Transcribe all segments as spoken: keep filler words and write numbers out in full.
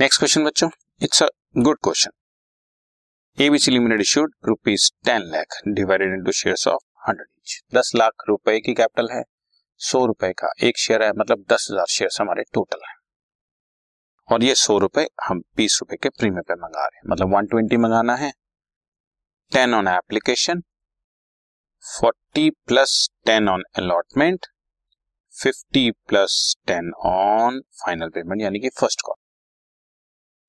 Next question बच्चों, it's a good question. ABC limited issued rupees ten lakh divided into shares of hundred each. दस लाख रुपए की capital है, सौ रुपए का एक शेयर है, मतलब दस हजार शेयर हमारे टोटल है और ये सौ रुपए हम बीस रुपए के प्रीमियम पे मंगा रहे हैं, मतलब वन ट्वेंटी मंगाना है। Ten on application, forty plus ten on allotment, fifty plus ten on final payment यानी कि फर्स्ट कॉल।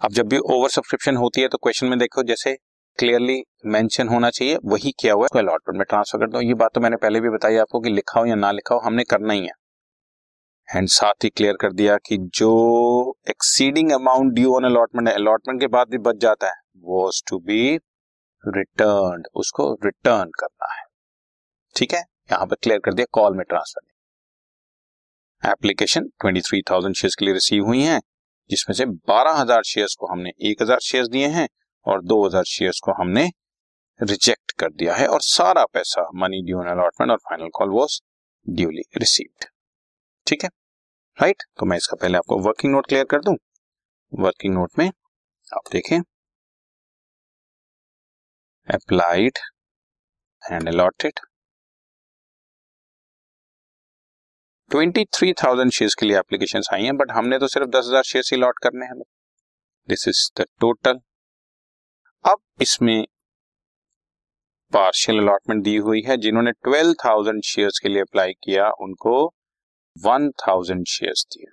अब जब भी ओवर सब्सक्रिप्शन होती है तो क्वेश्चन में देखो जैसे क्लियरली मेंशन होना चाहिए, वही किया हुआ है अलॉटमेंट में ट्रांसफर कर दो। ये बात तो मैंने पहले भी बताई आपको कि लिखा हो या ना लिखा हो हमने करना ही है। एंड साथ ही क्लियर कर दिया कि जो exceeding amount due on allotment है, अलॉटमेंट के बाद भी बच जाता है, वाज टू बी रिटर्न्ड, उसको रिटर्न करना है। ठीक है, यहां पर क्लियर कर दिया कॉल में ट्रांसफर। एप्लीकेशन तेईस हज़ार शेयर्स के लिए रिसीव हुई हैं, जिसमें से बारह हज़ार शेयर्स को हमने एक हज़ार शेयर्स दिए हैं और दो हज़ार शेयर्स को हमने रिजेक्ट कर दिया है और सारा पैसा मनी ड्यू ऑन अलॉटमेंट और final call was duly received. ठीक है, राइट। तो मैं इसका पहले आपको वर्किंग नोट क्लियर कर दूं। वर्किंग नोट में आप देखें अप्लाइड एंड अलॉटेड तेईस हज़ार शेयर्स के लिए एप्लीकेशंस आई हैं, बट हमने तो सिर्फ दस हज़ार शेयर्स ही अलॉट करने हैं। This is the total. अब इसमें पार्शियल अलॉटमेंट दी हुई है, जिन्होंने बारह हज़ार शेयर्स के लिए अप्लाई किया उनको एक हज़ार शेयर्स दिए।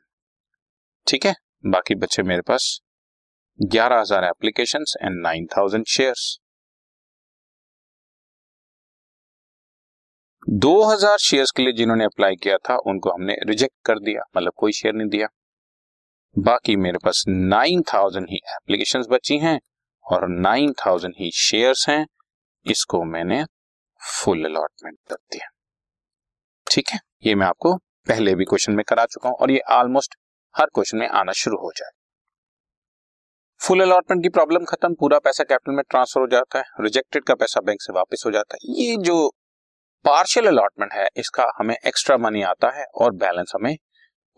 ठीक है, बाकी बच्चे मेरे पास ग्यारह हज़ार एप्लीकेशंस एंड नौ हज़ार शेयर्स। दो हज़ार शेयर्स के लिए जिन्होंने अप्लाई किया था उनको हमने रिजेक्ट कर दिया, मतलब कोई शेयर नहीं दिया। बाकी मेरे पास नौ हज़ार ही एप्लीकेशंस बची हैं और नौ हज़ार ही शेयर्स हैं, इसको मैंने फुल अलॉटमेंट कर दिया। ठीक है, ये मैं आपको पहले भी क्वेश्चन में करा चुका हूं और ये ऑलमोस्ट हर क्वेश्चन में आना शुरू हो जाए। फुल अलॉटमेंट की प्रॉब्लम खत्म, पूरा पैसा कैपिटल में ट्रांसफर हो जाता है, रिजेक्टेड का पैसा बैंक से वापस हो जाता है। ये जो पार्शियल अलॉटमेंट है इसका हमें एक्स्ट्रा मनी आता है और बैलेंस हमें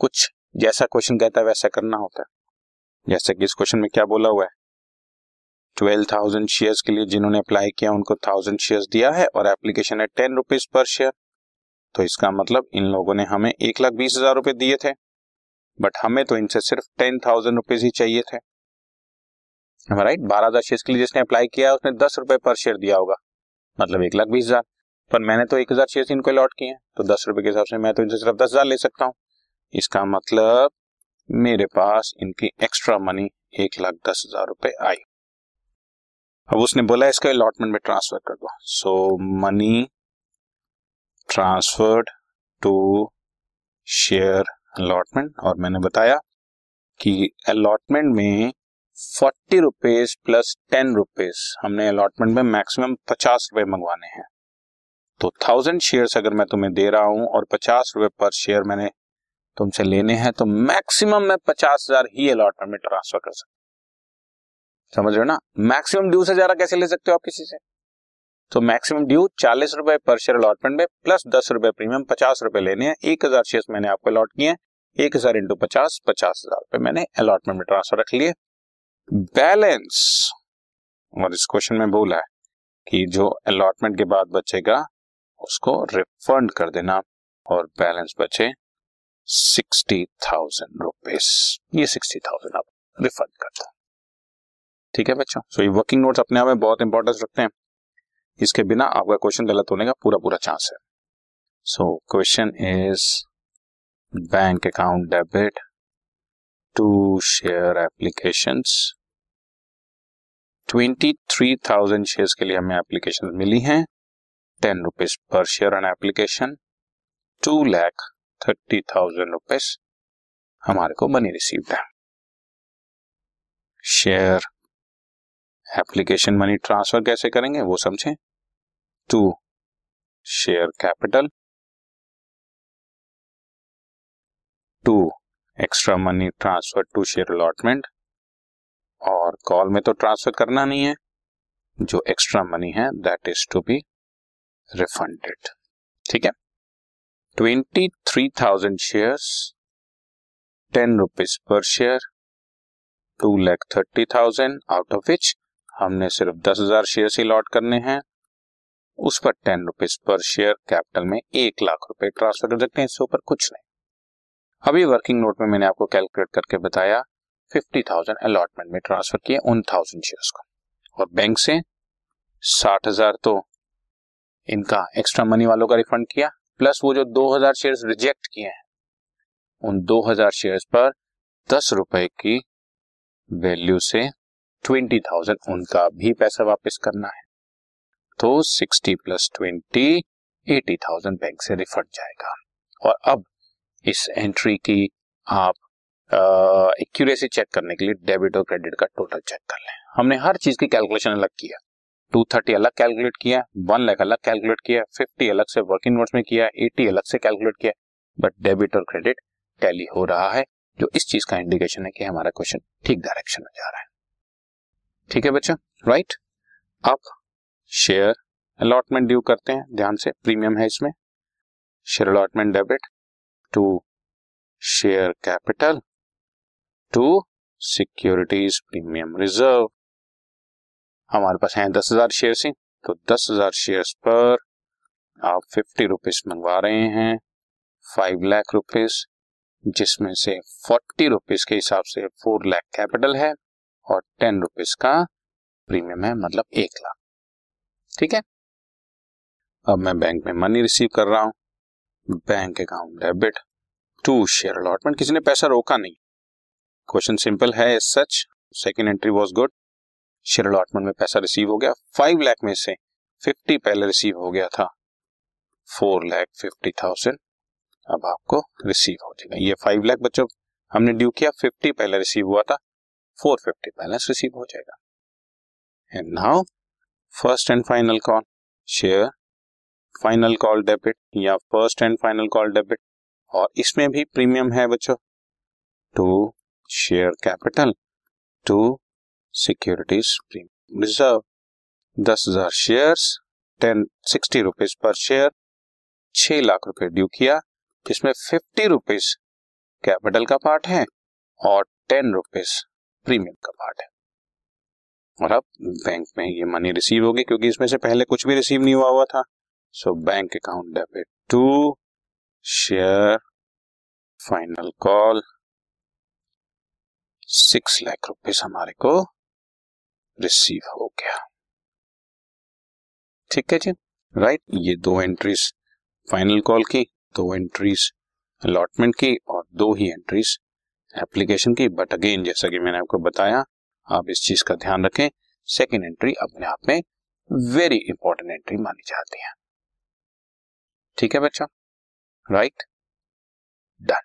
कुछ जैसा क्वेश्चन कहता है वैसा करना होता है। जैसे कि इस क्वेश्चन में क्या बोला हुआ है, बारह हज़ार शेयर्स के लिए जिन्होंने अप्लाई किया उनको एक हज़ार शेयर्स दिया है और एप्लीकेशन है टेन रुपीज पर शेयर, तो इसका मतलब इन लोगों ने हमें एक लाख बीस हजार रुपए दिए थे बट हमें तो इनसे सिर्फ टेन थाउजेंड रुपीज ही चाहिए थे। राइट, बारह हजार शेयर्स के लिए जिसने अप्लाई किया उसने दस रुपए पर शेयर दिया होगा, मतलब एक लाख बीस हजार, पर मैंने तो एक हजार शेयर्स इनको अलॉट किए हैं तो दस रुपए के हिसाब से मैं तो इनसे सिर्फ दस हजार ले सकता हूँ। इसका मतलब मेरे पास इनकी एक्स्ट्रा मनी एक लाख दस हजार रुपए आई। अब उसने बोला इसका अलॉटमेंट में ट्रांसफर कर दो, so money transferred to share allotment, और मैंने बताया कि अलॉटमेंट में forty rupees plus ten rupees, हमने अलॉटमेंट में मैक्सिमम पचास रुपए मंगवाने हैं, तो थाउजेंड शेयर्स अगर मैं तुम्हें दे रहा हूं और पचास रुपए पर शेयर मैंने तुमसे लेने हैं तो मैक्सिमम मैं पचास हजार ही अलॉटमेंट में ट्रांसफर कर सकता हूं। समझ रहे हो ना, मैक्सिमम ड्यू से ज्यादा कैसे ले सकते हो आप किसी से। तो मैक्सिमम ड्यू चालीस रुपए पर शेयर अलॉटमेंट में प्लस दस रुपए प्रीमियम, पचास रुपए लेने हैं। एक हजार शेयर्स मैंने आपको अलॉट किए हैं, एक हजार इंटू पचास, पचास हजार रुपए मैंने अलॉटमेंट में ट्रांसफर रख लिए। बैलेंस, और इस क्वेश्चन में बोला है कि जो अलॉटमेंट के बाद बचेगा उसको रिफंड कर देना और बैलेंस बचे सिक्सटी थाउजेंड रुपीज, ये सिक्सटी थाउजेंड आप रिफंड कर दो। ठीक है बच्चों, सो ये वर्किंग नोट्स अपने आप में बहुत इंपॉर्टेंस रखते हैं, इसके बिना आपका क्वेश्चन गलत होने का पूरा पूरा चांस है। So question is bank account debit to share applications. तेईस हज़ार शेयर्स के लिए हमें एप्लीकेशंस मिली हैं, टेन रुपीज पर share on application, two lakh thirty thousand rupees हमारे को मनी रिसीव्ड है। शेयर एप्लीकेशन मनी ट्रांसफर कैसे करेंगे वो समझें, to share capital, to extra money transfer to share allotment, और कॉल में तो ट्रांसफर करना नहीं है, जो एक्स्ट्रा मनी है that is to be refunded. ठीक है, twenty three thousand shares, ten rupees पर share, two lakh thirty thousand out of which हमने सिर्फ दस हजार शेयर अलॉट करने हैं, उस पर टेन रुपीज पर शेयर कैपिटल में एक लाख रुपए ट्रांसफर कर सकते हैं, इससे ऊपर कुछ नहीं। अभी वर्किंग नोट में मैंने आपको कैलकुलेट करके बताया फिफ्टी थाउजेंड अलॉटमेंट में ट्रांसफर किए उन थाउजेंड शेयर्स को, और बैंक से साठ हजार तो इनका एक्स्ट्रा मनी वालों का रिफंड किया, प्लस वो जो दो हजार शेयर रिजेक्ट किए हैं उन दो हजार शेयर पर दस रुपए की वैल्यू से ट्वेंटी थाउजेंड उनका भी पैसा वापस करना है, तो sixty plus twenty eighty thousand bank से रिफंड जाएगा। और अब इस एंट्री की आप एक्यूरेसी चेक करने के लिए डेबिट और क्रेडिट का टोटल चेक कर लें। हमने हर चीज की कैलकुलेशन अलग किया, टू थर्टी अलग कैलकुलेट किया, वन लाख अलग कैलकुलेट किया, फिफ्टी अलग से वर्किंग नोट्स में किया, एटी अलग से कैलकुलेट किया, बट डेबिट और क्रेडिट टैली हो रहा है, जो इस चीज का इंडिकेशन है कि हमारा क्वेश्चन ठीक डायरेक्शन में जा रहा है। ठीक है बच्चा, राइट। अब शेयर अलॉटमेंट ड्यू करते हैं, ध्यान से, प्रीमियम है इसमें, share allotment debit to share capital to securities premium reserve. हमारे पास हैं दस हजार शेयर से, तो दस हजार शेयर पर आप फिफ्टी रुपीज मंगवा रहे हैं फाइव लाख रुपीज, जिसमें से फोर्टी रुपीज के हिसाब से फोर लाख कैपिटल है और टेन रुपीज का प्रीमियम है, मतलब एक लाख। ठीक है, अब मैं बैंक में मनी रिसीव कर रहा हूं, bank account debit to share allotment, किसी ने पैसा रोका नहीं, क्वेश्चन सिंपल है as such, second entry was good, share allotment में पैसा रिसीव हो गया, फाइव लाख में से फिफ्टी पहले रिसीव हो गया था, फोर लाख फिफ्टी थाउजेंड अब आपको रिसीव हो जाएगा। ये फाइव लाख बच्चों हमने ड्यू किया, फिफ्टी पहले रिसीव हुआ था, फोर फिफ्टी बैलेंस रिसीव हो जाएगा। And now first and final call share final call debit या first and final call debit, और इसमें भी प्रीमियम है बच्चों to share capital to securities premium reserve, दस हजार शेयर्स टेन सिक्सटी रुपीज पर शेयर, छह लाख रुपए ड्यू किया, जिसमें फिफ्टी रुपीज कैपिटल का पार्ट है और टेन रुपीज प्रीमियम का पार्ट है। और अब बैंक में ये मनी रिसीव होगी, क्योंकि इसमें से पहले कुछ भी रिसीव नहीं हुआ हुआ था, so bank account debit to share final call six lakh rupees हमारे को रिसीव हो गया। ठीक है जी, राइट। ये दो एंट्रीज फाइनल कॉल की, दो एंट्रीज अलॉटमेंट की और दो ही एंट्रीज एप्लीकेशन की। बट अगेन, जैसा कि मैंने आपको बताया, आप इस चीज का ध्यान रखें, सेकेंड एंट्री अपने आप में वेरी इंपॉर्टेंट एंट्री मानी जाती है। ठीक है बच्चा, राइट, डन।